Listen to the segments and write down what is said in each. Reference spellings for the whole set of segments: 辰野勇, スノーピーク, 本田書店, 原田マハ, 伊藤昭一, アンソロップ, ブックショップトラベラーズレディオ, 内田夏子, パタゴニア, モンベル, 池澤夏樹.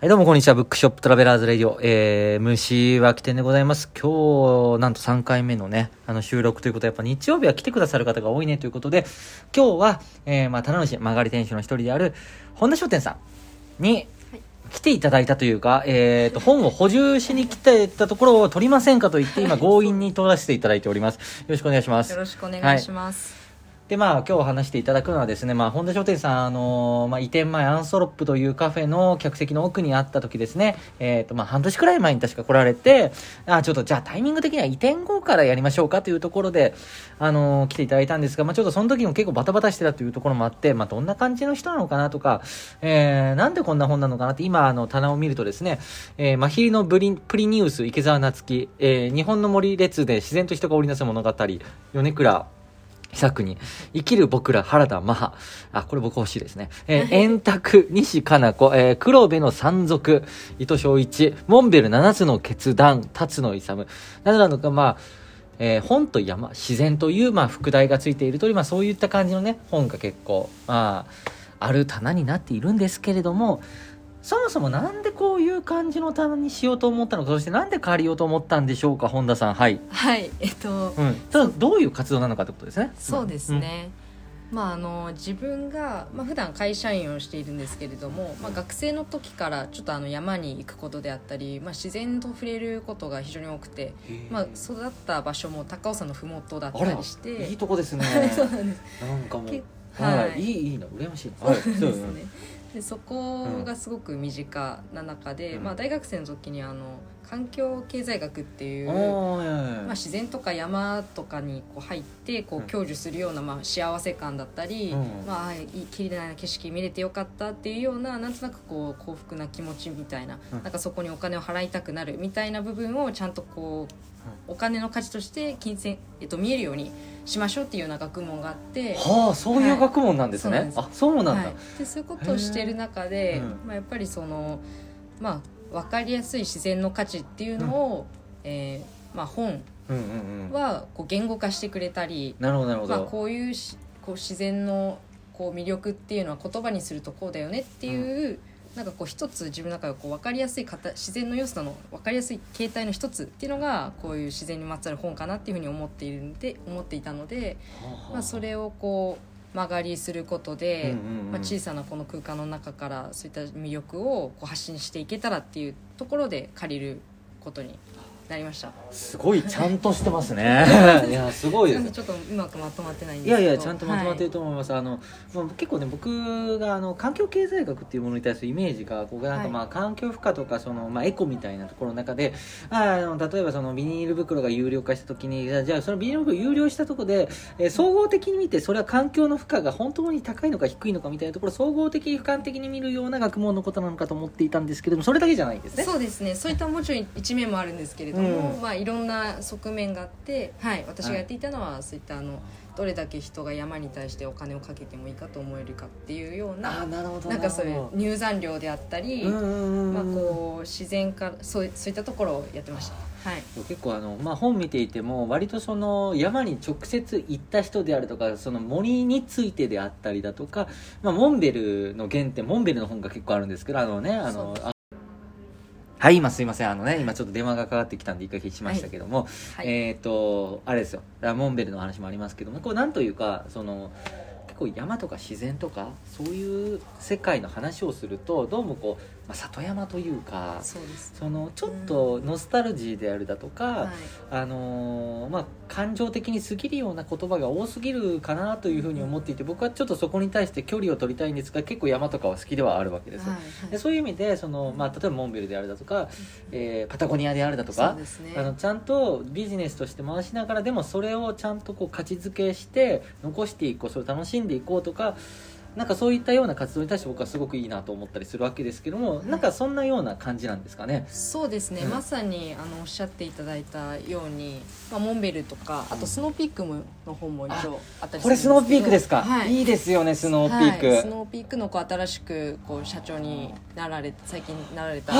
はい、どうもこんにちは。ブックショップトラベラーズレディオ、虫は起点でございます。今日なんと3回目のね収録ということは、やっぱ日曜日は来てくださる方が多いねということで、今日は、棚主曲がり店主の一人である本田書店さんに来ていただいたというか、本を補充しに来ていたところを取りませんかと言って今強引に取らせていただいております。よろしくお願いします。よろしくお願いします、はい。で今日話していただくのはですね、本田書店さん、移転前アンソロップというカフェの客席の奥にあった時ですね、半年くらい前に確か来られて、じゃあタイミング的には移転後からやりましょうかというところで、来ていただいたんですが、その時も結構バタバタしてたというところもあって、どんな感じの人なのかなとか、なんでこんな本なのかなって今棚を見るとですね、マヒリのプリニウス池澤夏樹、日本の森列で自然と人が織りなす物語、米倉作に生きる僕ら原田マハ、これ僕欲しいですね。円卓西かな子、黒部の山賊伊藤昭一、モンベル7つの決断辰野勇などなのか、本と山自然という副題がついている通り、そういった感じのね本が結構ある棚になっているんですけれども、そもそもなんでこういう感じの棚にしようと思ったのか、そしてなんで借りようと思ったんでしょうか、本田さん。はい、はい、ただどういう活動なのかってことですね。そうですね、自分が、普段会社員をしているんですけれども、学生の時からちょっと山に行くことであったり、自然と触れることが非常に多くて、育った場所も高尾山のふもとだったりして。いいとこですね。そうなんです。なんかもう、はい、いいな、羨ましいな。そうですね。でそこがすごく身近な中で、大学生の時に環境経済学っていう、自然とか山とかに入って享受するような、幸せ感だったり、綺麗な景色見れてよかったっていうような、なんとなく幸福な気持ちみたいな、なんかそこにお金を払いたくなるみたいな部分をちゃんとお金の価値として金銭、見えるようにしましょうっていうような学問があって、そういう学問なんですね。はい、そうなんだ。はい、でそういうことをしている中で、やっぱり分かりやすい自然の価値っていうのを、本は言語化してくれたり、こういう自然の魅力っていうのは言葉にするとこうだよねっていう、なんか一つ自分の中で分かりやすい自然の要素の分かりやすい形態の一つっていうのが、こういう自然にまつわる本かなっていうふうに思っていたので、それを曲がりすることで、小さなこの空間の中からそういった魅力を発信していけたらっていうところで借りることになりました。すごいちゃんとしてますね。いやすごいです。ちょっとうまくまとまってないんですけど。ちゃんとまとまっていると思います。はい、結構ね、僕が環境経済学っていうものに対するイメージが環境負荷とかエコみたいなところの中で、例えばビニール袋が有料化した時に、じゃあそのビニール袋有料したところで、総合的に見てそれは環境の負荷が本当に高いのか低いのかみたいなところを総合的に俯瞰的に見るような学問のことなのかと思っていたんですけれども、それだけじゃないんですね。そうですね。そういったもちろん一面もあるんですけれども、いろんな側面があって、私がやっていたのはそういったどれだけ人が山に対してお金をかけてもいいかと思えるかっていうような、なんかそういう入山料であったり、自然からそういったところをやってました。はい、結構本見ていても割と山に直接行った人であるとか、その森についてであったりだとか、モンベルの原点、モンベルの本が結構あるんですけど、はい、今すいません。今ちょっと電話がかかってきたんで一回消しましたけども、あれですよ、ラモンベルの話もありますけども、なんというか結構山とか自然とかそういう世界の話をすると、どうも里山というか、ちょっとノスタルジーであるだとか、感情的に過ぎるような言葉が多すぎるかなというふうに思っていて、僕はちょっとそこに対して距離を取りたいんですが、結構山とかは好きではあるわけです。でそういう意味で例えばモンベルであるだとか、パタゴニアであるだとか、ちゃんとビジネスとして回しながら、でもそれをちゃんと価値づけして残していこう、それを楽しんでいこうとか、なんかそういったような活動に対して僕はすごくいいなと思ったりするわけですけども、なんかそんなような感じなんですかね。そうですね、まさにおっしゃっていただいたように、モンベルとか、あとスノーピークの本も一応あったりするんですけど。これスノーピークですか。いいですよね、スノーピーク。スノーピークの新しく社長に最近なられた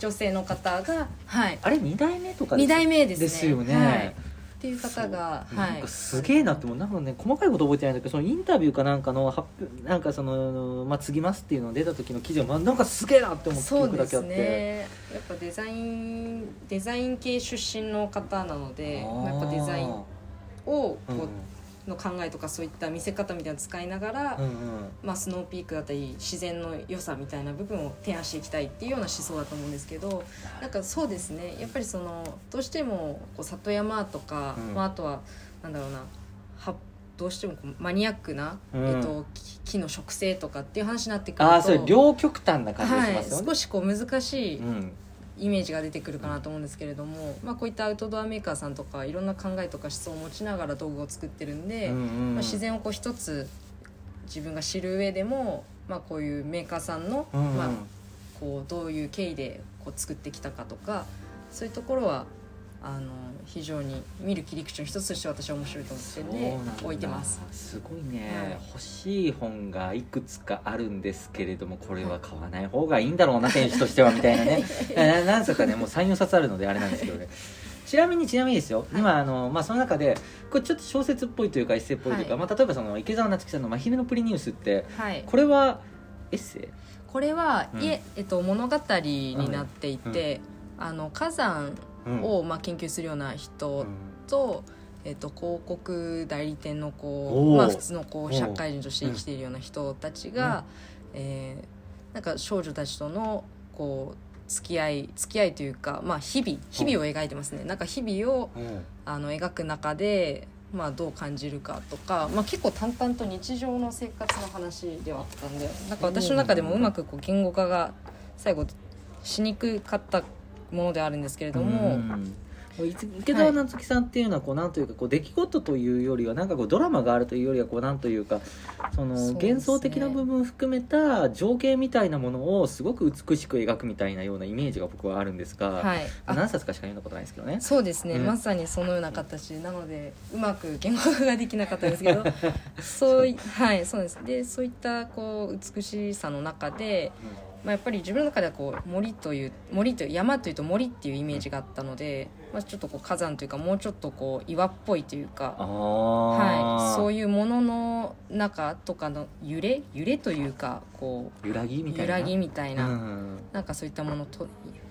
女性の方が、あれ2代目とかですよね。2代目ですね。ですよね。っていう方が、はい、なんかすげえなってもなんか、ね、細かいこと覚えてないんだけどそのインタビューかなんかの発表なんかその、まあ、継ぎますっていうのが出た時の記事が、まあ、なんかすげえなって思って聞くだけあって、そうですね、やっぱデザイン系出身の方なのでやっぱデザインをこう、の考えとかそういった見せ方みたいなのを使いながら、まあ、スノーピークだったり自然の良さみたいな部分を提案していきたいっていうような思想だと思うんですけど、なんかそうですね、やっぱりそのどうしてもこう里山とか、まあ、あとはなんだろうな、どうしてもこうマニアックな、木の植生とかっていう話になってくると、あ、それ両極端な感じがしますよね、はい、少しこう難しい、イメージが出てくるかなと思うんですけれども、まあ、こういったアウトドアメーカーさんとかいろんな考えとか思想を持ちながら道具を作ってるんで、まあ、自然をこう一つ自分が知る上でも、まあ、こういうメーカーさんの、まあ、こうどういう経緯でこう作ってきたかとかそういうところは非常に見る切り口の一つとして私は面白いと思ってるので置いてます。すごいね、はい、欲しい本がいくつかあるんですけれどもこれは買わない方がいいんだろうな選手としてはみたいなね何冊かねもう 3,4 冊あるのであれなんですけどねちなみにですよ、はい、今まあ、その中でこれちょっと小説っぽいというかエッセイっぽいというか、はい、まあ、例えばその池澤夏樹さんの「真昼のプリニウス」って、はい、これはエッセイ、これは、物語になっていて、火山をまあ研究するような人 と、広告代理店のこう、まあ、普通のこう社会人として生きているような人たちが、なんか少女たちとのこう付き合いというか、まあ、日々を描いてますね。なんか日々を描く中で、まあ、どう感じるかとか、まあ、結構淡々と日常の生活の話ではあったんで、なんか私の中でもうまくこう言語化が最後しにくかったものであるんですけれども、池澤夏樹さんっていうのはこうなんというかこう出来事というよりはなんかこうドラマがあるというよりはこうなんというかその幻想的な部分含めた情景みたいなものをすごく美しく描くみたいなようなイメージが僕はあるんですが、はい、何冊かしか読んだことないですけどね。そうですね、まさにそのような形なのでうまく言語化ができなかったんですけどそういったこう美しさの中で、まあ、やっぱり自分の中ではこう森という山というと森っていうイメージがあったので、まあ、ちょっとこう火山というかもうちょっとこう岩っぽいというか、はい、そういうものの中とかの揺れというかこう揺らぎみたいな、なんかそういったものと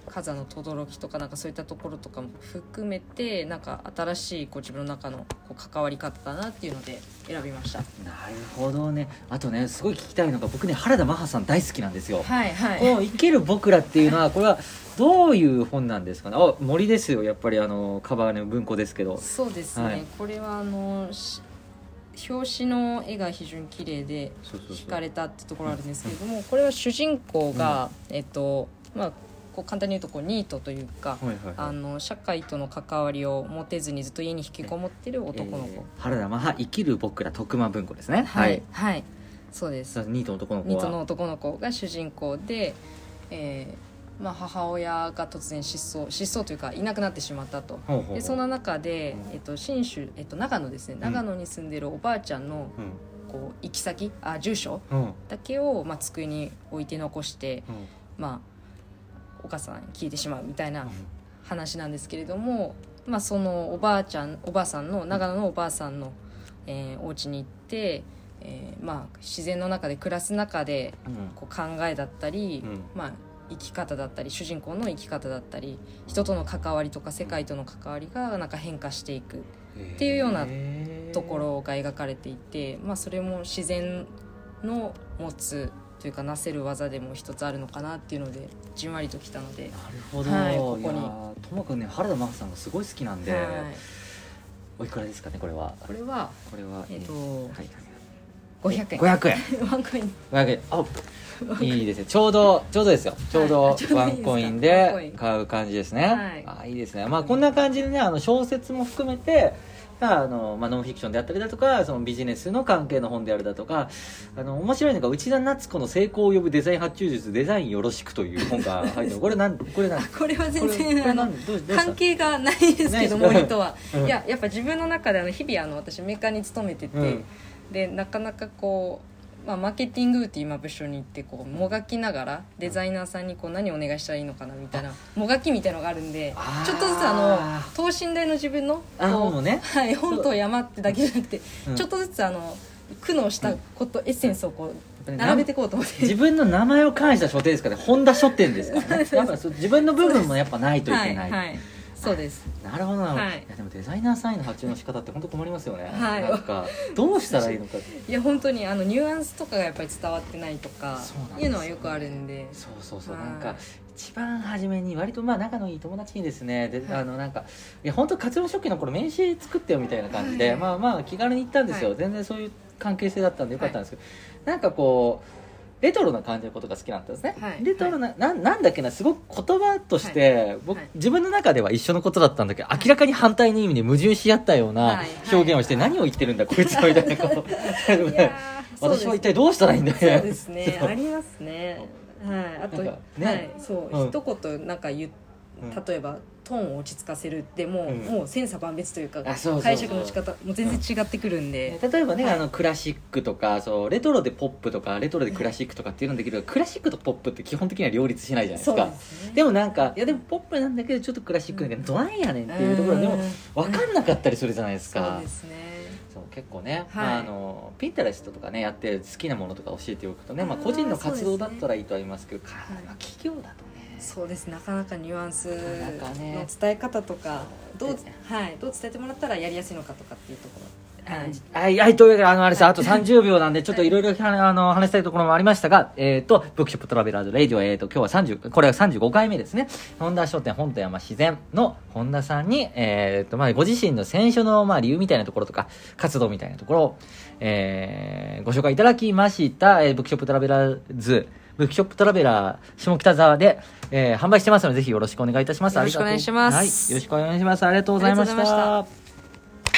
火山の轟とかなんかそういったところとかも含めてなんか新しいこう自分の中のこう関わり方だなっていうので選びました。なるほどね。あとねすごい聞きたいのが僕ね原田マハさん大好きなんですよ。はいはい。この生きる僕らっていうのはこれはどういう本なんですかね。あ、森ですよやっぱりカバーの文庫ですけど。そうですね。はい、これは表紙の絵が非常に綺麗で惹かれたってところあるんですけれども、これは主人公が、まあこう簡単に言うとこうニートというか、社会との関わりを持てずにずっと家に引きこもってる男の子、原田マハ生きる僕ら徳間文庫ですね。はい、はいはい、そうです。ニートの男の子が主人公で、まあ、母親が突然失踪というかいなくなってしまったと。でその中で、信州、長野ですね、長野に住んでるおばあちゃんの、こう行き先住所、だけを、まあ、机に置いて残して、まあお母さんに聞いてしまうみたいな話なんですけれども、まあ、そのおばあさんの長野のおばあさんの、お家に行って、まあ、自然の中で暮らす中でこう考えだったり、まあ、生き方だったり主人公の生き方だったり人との関わりとか世界との関わりがなんか変化していくっていうようなところが描かれていて、まあ、それも自然の持つというかなせる技でも一つあるのかなっていうのでじんわりときたので。なるほど、はい、ここにともくんね原田真帆さんがすごい好きなんで、はい、おいくらですかね。これは500円ワンコイン500円。あ、いいですね。ちょうどですよ。ちょうどワンコインで買う感じですね。あ、いいですね。まあこんな感じでね小説も含めてまあ、ノンフィクションであったりだとかそのビジネスの関係の本であるだとか面白いのが内田夏子の成功を呼ぶデザイン発注術デザインよろしくという本が入ってこれは全然関係がないですけど森とは、いや、やっぱ自分の中で日々私メーカーに勤めてて、でなかなかこうまあ、マーケティング部って今部署に行ってこうもがきながらデザイナーさんにこう何お願いしたらいいのかなみたいなもがきみたいなのがあるんで、ちょっとずつ等身大の自分の本、ねはい、と山ってだけじゃなくて、うん、ちょっとずつ苦悩したこと、うん、エッセンスをこう並べていこうと思って、自分の名前を冠した書店ですから、ね、本田書店ですからねやっぱ自分の部分もやっぱないといけない、はいはい、そうです。なるほどなるほど、はい、いやでもデザイナーさんへの発注の仕方って本当困りますよね、はい、なんかどうしたらいいのかいや本当にニュアンスとかがやっぱり伝わってないとかいうのはよくあるんで、そうそうそう、なんか一番初めに割とまあ仲のいい友達にですね、でなんかいや本当カツオ食器のこれ名刺作ってよみたいな感じで、はい、まあまあ気軽に言ったんですよ、はい、全然そういう関係性だったんでよかったんですけど、はい、なんかこうレトロな感じのことが好きだったんですね、はい、レトロな、はい、なんだっけな、すごく言葉として、はい、僕、はい、自分の中では一緒のことだったんだけど、はい、明らかに反対の意味で矛盾し合ったような表現をして、はいはい、何を言ってるんだこいつみたいなこと私は一体どうしたらいいんだよね。そうですねありますね、はい、あと、ねはい、そう、うん、一言なんか例えばトーンを落ち着かせるってもう千差万別というか、うん、解釈の仕方も全然違ってくるんで、うん、例えばね、はい、クラシックとかそうレトロでポップとかレトロでクラシックとかっていうのできるけど、クラシックとポップって基本的には両立しないじゃないですか。 ですね、でもなんかいやでもポップなんだけどちょっとクラシックだけど、どないやねんっていうところでも分かんなかったりするじゃないですか。そうですね、結構ね、はい、まあ、ピンタレストとかねやって好きなものとか教えておくとね、まあ、個人の活動だったらいいとは言いますけど、かなり企業だとね、そうです、なかなかニュアンスの伝え方とか、はい、どう伝えてもらったらやりやすいのかとかっていうところ、はい、というわけであれさ、あと30秒なんでちょっといろいろ話したいところもありましたが、ブックショップトラベラーズレディオ、今日はこれは35回目ですね。本田書店本と山自然の本田さんに、まあご自身の選書のまあ理由みたいなところとか活動みたいなところを、ご紹介いただきました。ブックショップトラベラーズブックショップトラベラー下北沢で、販売してますのでぜひよろしくお願いいたします。よろしくお願いします。はい、よろしくお願いします。ありがとうございました。